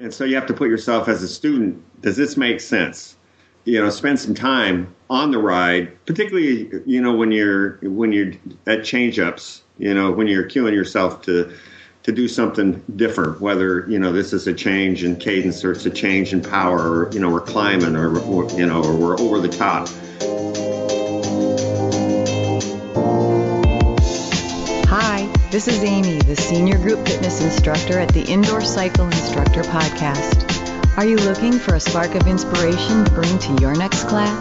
And so you have to put yourself as a student, does this make sense? You know, spend some time on the ride, particularly, you know, when you're at change-ups, you know, when you're cueing yourself to do something different, whether, you know, this is a change in cadence or it's a change in power, or, you know, we're climbing or you know, or we're over the top. This is Amy, the Senior Group Fitness Instructor at the Indoor Cycle Instructor Podcast. Are you looking for a spark of inspiration to bring to your next class?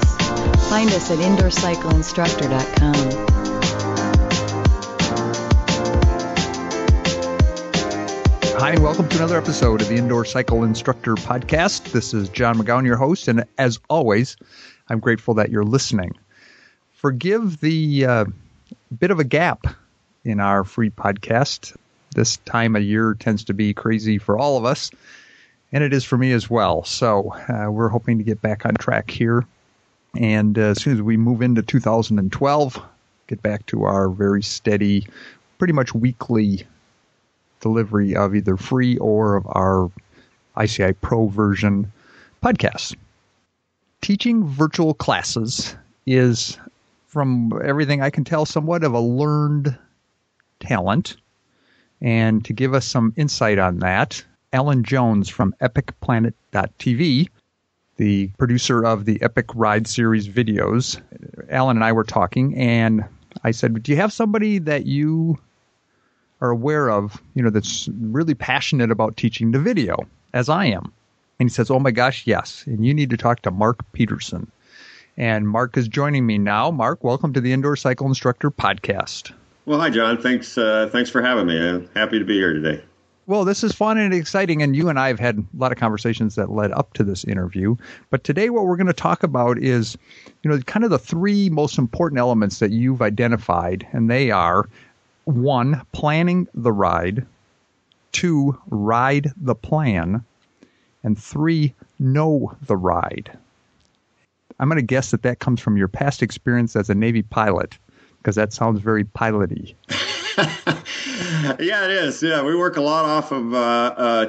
Find us at IndoorCycleInstructor.com. Hi, and welcome to another episode of the Indoor Cycle Instructor Podcast. This is John McGowan, your host, and as always, I'm grateful that you're listening. Forgive the bit of a gap in our free podcast. This time of year tends to be crazy for all of us, and it is for me as well. So we're hoping to get back on track here. And as soon as we move into 2012, get back to our very steady, pretty much weekly delivery of either free or of our ICI Pro version podcasts. Teaching virtual classes is, from everything I can tell, somewhat of a learned talent. And to give us some insight on that, Alan Jones from EpicPlanet.tv, the producer of the Epic Ride series videos, Alan and I were talking, and I said, do you have somebody that you are aware of, you know, that's really passionate about teaching the video, as I am? And he says, oh my gosh, yes. And you need to talk to Mark Peterson. And Mark is joining me now. Mark, welcome to the Indoor Cycle Instructor Podcast. Well, hi, John. Thanks for having me. I'm happy to be here today. Well, this is fun and exciting, and you and I have had a lot of conversations that led up to this interview. But today what we're going to talk about is, you know, kind of the three most important elements that you've identified, and they are, one, planning the ride, two, ride the plan, and three, know the ride. I'm going to guess that that comes from your past experience as a Navy pilot, because that sounds very pilot-y. Yeah, it is. Yeah, we work a lot off of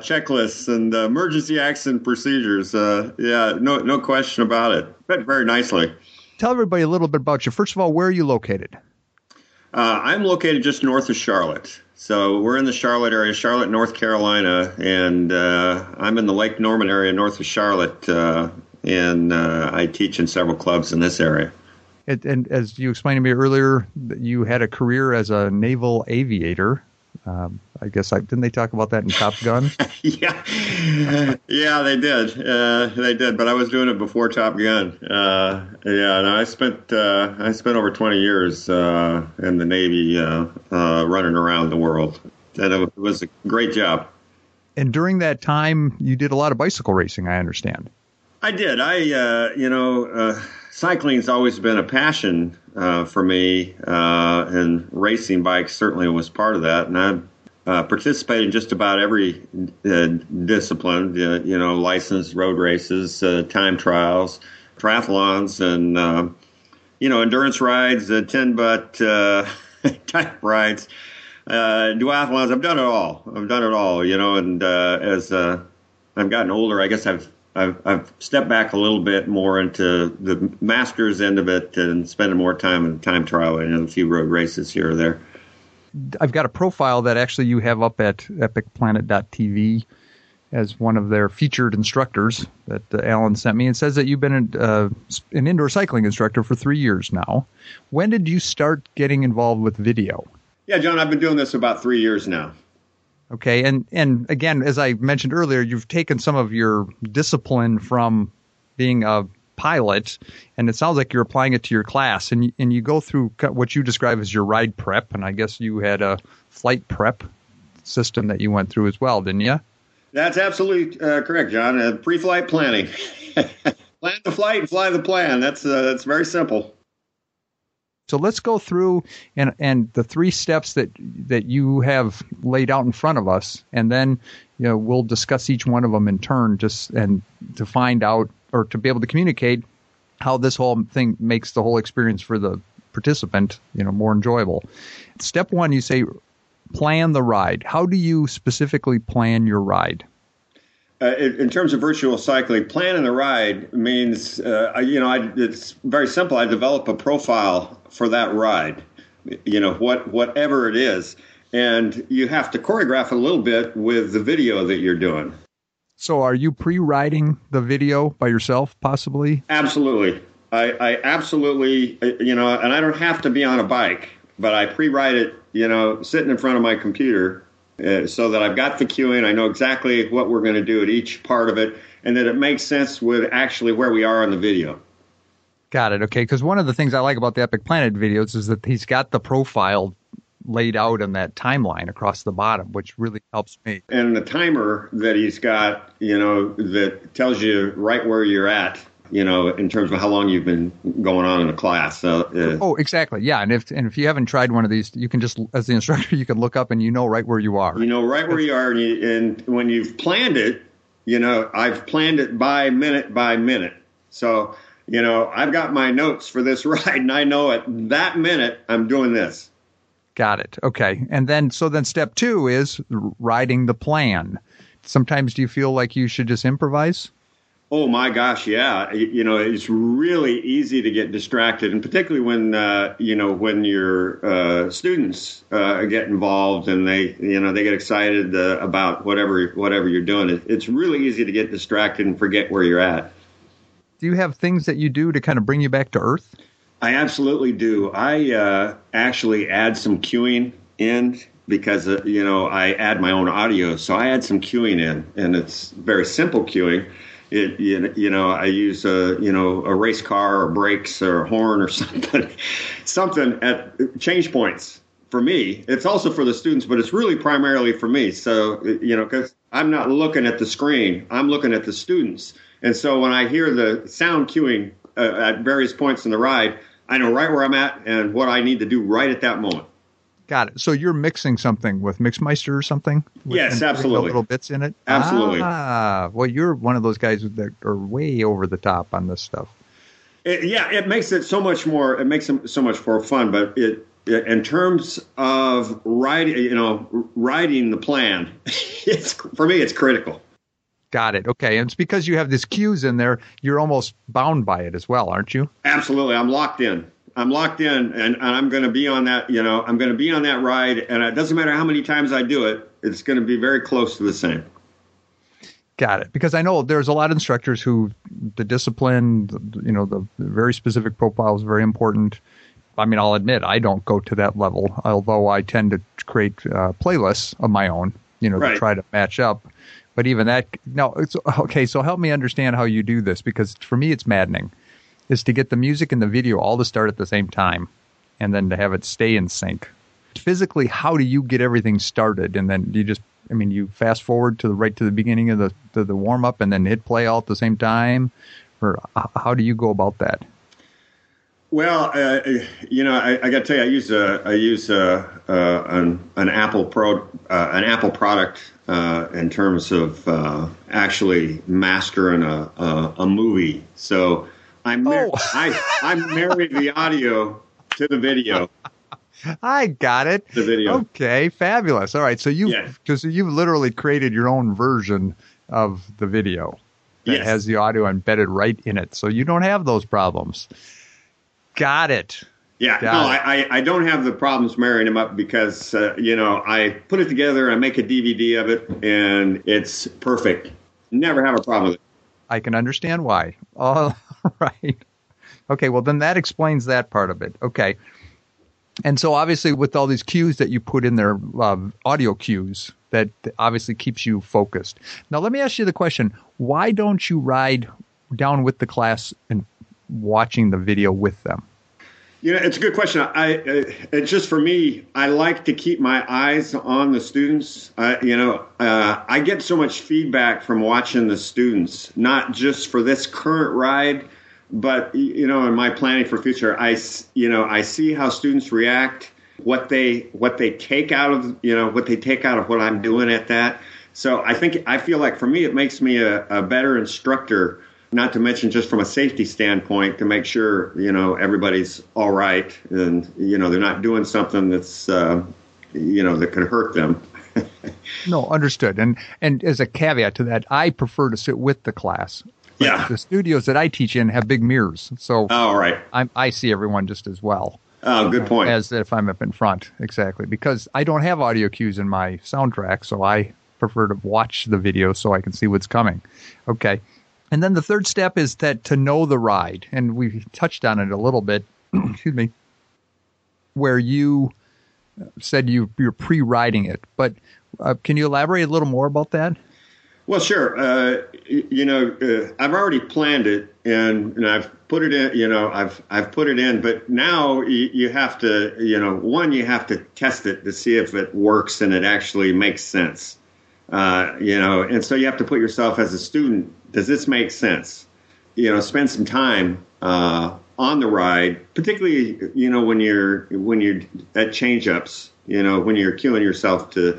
checklists and emergency action procedures. No question about it. But very nicely. Tell everybody a little bit about you. First of all, where are you located? I'm located just north of Charlotte. So we're in the Charlotte area, Charlotte, North Carolina, and I'm in the Lake Norman area north of Charlotte, and I teach in several clubs in this area. And as you explained to me earlier, you had a career as a naval aviator. I guess, didn't they talk about that in Top Gun? Yeah, they did. But I was doing it before Top Gun. I spent over 20 years in the Navy running around the world. And it was a great job. And during that time, you did a lot of bicycle racing, I understand. I did. Cycling's always been a passion for me, and racing bikes certainly was part of that. And I participated in just about every discipline, licensed road races, time trials, triathlons, and, endurance rides, 10-butt type rides, duathlons. I've done it all, and as I've gotten older, I guess I've stepped back a little bit more into the masters end of it and spending more time in time trial and a few road races here or there. I've got a profile that actually you have up at EpicPlanet.tv as one of their featured instructors that Alan sent me, and says that you've been an indoor cycling instructor for 3 years now. When did you start getting involved with video? Yeah, John, I've been doing this about 3 years now. Okay, and again, as I mentioned earlier, you've taken some of your discipline from being a pilot, and it sounds like you're applying it to your class, and you go through what you describe as your ride prep, and I guess you had a flight prep system that you went through as well, didn't you? That's absolutely correct, John. Pre-flight planning. Plan the flight and fly the plan. That's very simple. So let's go through and the three steps that you have laid out in front of us, and then we'll discuss each one of them in turn, and to find out or to be able to communicate how this whole thing makes the whole experience for the participant, more enjoyable. Step one, you say plan the ride. How do you specifically plan your ride? In terms of virtual cycling, planning a ride means, it's very simple. I develop a profile for that ride, whatever it is. And you have to choreograph a little bit with the video that you're doing. So are you pre-writing the video by yourself, possibly? Absolutely. I absolutely, and I don't have to be on a bike, but I pre-write it, sitting in front of my computer so that I've got the cue in. I know exactly what we're going to do at each part of it, and that it makes sense with actually where we are on the video. Got it. Okay, because one of the things I like about the Epic Planet videos is that he's got the profile laid out in that timeline across the bottom, which really helps me. And the timer that he's got, that tells you right where you're at, in terms of how long you've been going on in the class. So, oh, exactly. Yeah. And if you haven't tried one of these, you can just, as the instructor, you can look up and right where you are. And when you've planned it, I've planned it by minute by minute. So, I've got my notes for this ride, and I know at that minute I'm doing this. Got it. Okay. And then step 2 is writing the plan. Sometimes do you feel like you should just improvise? Oh, my gosh, yeah. It's really easy to get distracted, and particularly when your students get involved and they get excited about whatever you're doing. It's really easy to get distracted and forget where you're at. Do you have things that you do to kind of bring you back to earth? I absolutely do. I actually add some cueing in because, I add my own audio. So I add some cueing in, and it's very simple cueing. I use a race car or brakes or a horn or something at change points for me. It's also for the students, but it's really primarily for me. So, because I'm not looking at the screen, I'm looking at the students. And so when I hear the sound cueing at various points in the ride, I know right where I'm at and what I need to do right at that moment. Got it. So you're mixing something with Mixmeister or something? Yes, absolutely. Little bits in it? Absolutely. Ah, well, you're one of those guys that are way over the top on this stuff. It makes it so much more. It makes it so much more fun. But in terms of writing the plan, for me, it's critical. Got it. Okay. And it's because you have these cues in there, you're almost bound by it as well, aren't you? Absolutely. I'm locked in. and I'm going to be on that, I'm going to be on that ride. And it doesn't matter how many times I do it, it's going to be very close to the same. Got it. Because I know there's a lot of instructors who the discipline, the very specific profile is very important. I mean, I'll admit I don't go to that level, although I tend to create playlists of my own, right, to try to match up. But even that, no, it's okay. So help me understand how you do this, because for me, it's maddening. Is to get the music and the video all to start at the same time and then to have it stay in sync. Physically, how do you get everything started? And then you fast forward to the beginning of the warm-up and then hit play all at the same time? Or how do you go about that? Well, I got to tell you, I use an Apple Pro, an Apple product in terms of actually mastering a movie. So I married the audio to the video. I got it. The video. Okay, fabulous. All right, so you've literally created your own version of the video that has the audio embedded right in it, so you don't have those problems. Got it. Yeah, I don't have the problems marrying them up because, I put it together, I make a DVD of it, and it's perfect. Never have a problem with it. I can understand why. All right. Okay, well, then that explains that part of it. Okay. And so obviously with all these cues that you put in there, audio cues, that obviously keeps you focused. Now, let me ask you the question. Why don't you ride down with the class and watching the video with them? It's a good question. It's just for me, I like to keep my eyes on the students. I get so much feedback from watching the students, not just for this current ride, but, in my planning for future, I see how students react, what they take out of what I'm doing at that. So I feel like for me, it makes me a better instructor. Not to mention just from a safety standpoint to make sure, everybody's all right and, they're not doing something that's, that could hurt them. No, understood. And as a caveat to that, I prefer to sit with the class. But yeah. The studios that I teach in have big mirrors, so all right. I see everyone just as well. Oh, good point. As if I'm up in front, exactly, because I don't have audio cues in my soundtrack, so I prefer to watch the video so I can see what's coming. Okay. And then the third step is that to know the ride, and we touched on it a little bit, excuse me, where you said you're pre-riding it. But can you elaborate a little more about that? Well, sure. I've already planned it, and I've put it in. I've put it in. But now you have to, you have to test it to see if it works and it actually makes sense. And so you have to put yourself as a student. Does this make sense? Spend some time on the ride, particularly when you're at change-ups. When you're cueing yourself to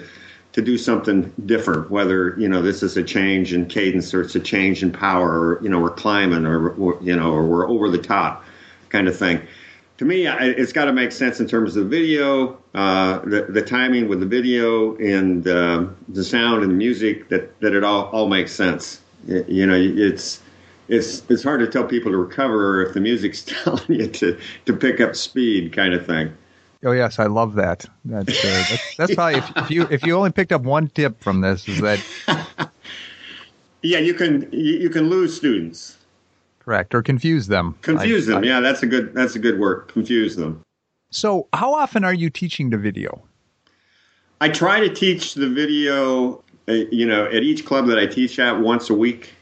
do something different, whether this is a change in cadence or it's a change in power, or we're climbing, or we're over the top kind of thing. To me, it's got to make sense in terms of the video, the timing with the video, and the sound and the music. That it all makes sense. It's hard to tell people to recover if the music's telling you to pick up speed, kind of thing. Oh yes, I love that. That's probably if you only picked up one tip from this is that. Yeah, you can lose students. Correct, or confuse them. Yeah, that's a good word. Confuse them. So, how often are you teaching the video? I try to teach the video, at each club that I teach at once a week.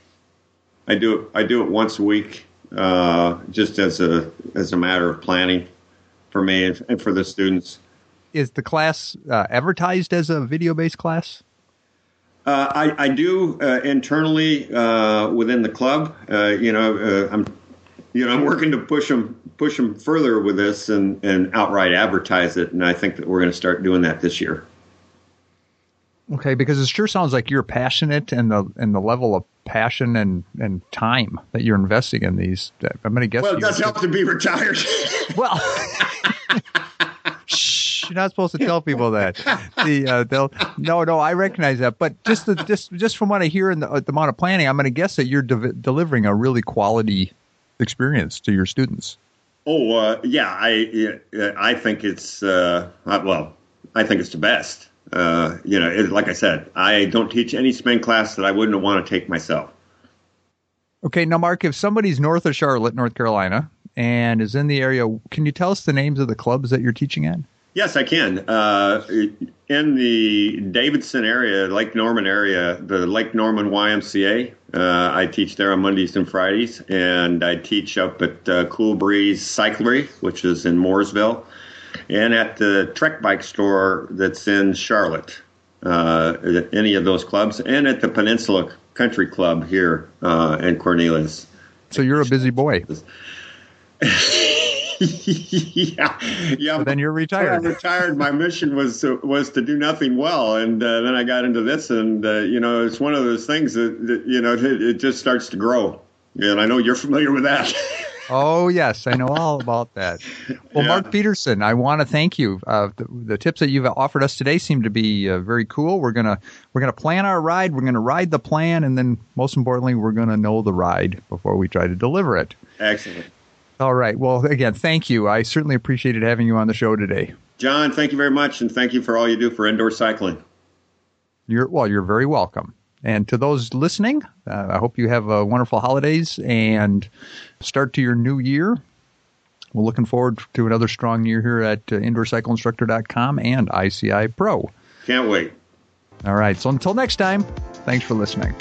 I do it once a week, just as a matter of planning for me and for the students. Is the class advertised as a video-based class? I do internally within the club. I'm working to push them further with this and outright advertise it, and I think that we're going to start doing that this year. Okay, because it sure sounds like you're passionate, and the level of passion and time that you're investing in these. I'm going to guess. Well, it does help to be retired. Well. You're not supposed to tell people that. I recognize that. But just from what I hear in the amount of planning, I'm going to guess that you're delivering a really quality experience to your students. Oh yeah, I think it's I think it's the best. Like I said, I don't teach any spin class that I wouldn't want to take myself. Okay, now Mark, if somebody's north of Charlotte, North Carolina, and is in the area, can you tell us the names of the clubs that you're teaching at? Yes, I can. In the Davidson area, Lake Norman area, the Lake Norman YMCA, I teach there on Mondays and Fridays. And I teach up at Cool Breeze Cyclery, which is in Mooresville, and at the Trek bike store that's in Charlotte, at any of those clubs, and at the Peninsula Country Club here in Cornelius. So you're a busy boy. Yeah. So then you're retired. When I retired, my mission was to do nothing well, and then I got into this, and it's one of those things that it just starts to grow, and I know you're familiar with that. Oh yes, I know all about that. Well, yeah. Mark Peterson, I want to thank you. The tips that you've offered us today seem to be very cool. We're gonna plan our ride. We're gonna ride the plan, and then most importantly, we're gonna know the ride before we try to deliver it. Excellent. All right. Well, again, thank you. I certainly appreciated having you on the show today. John, thank you very much, and thank you for all you do for indoor cycling. You're very welcome. And to those listening, I hope you have wonderful holidays and start to your new year. We're looking forward to another strong year here at IndoorCycleInstructor.com and ICI Pro. Can't wait. All right. So until next time, thanks for listening.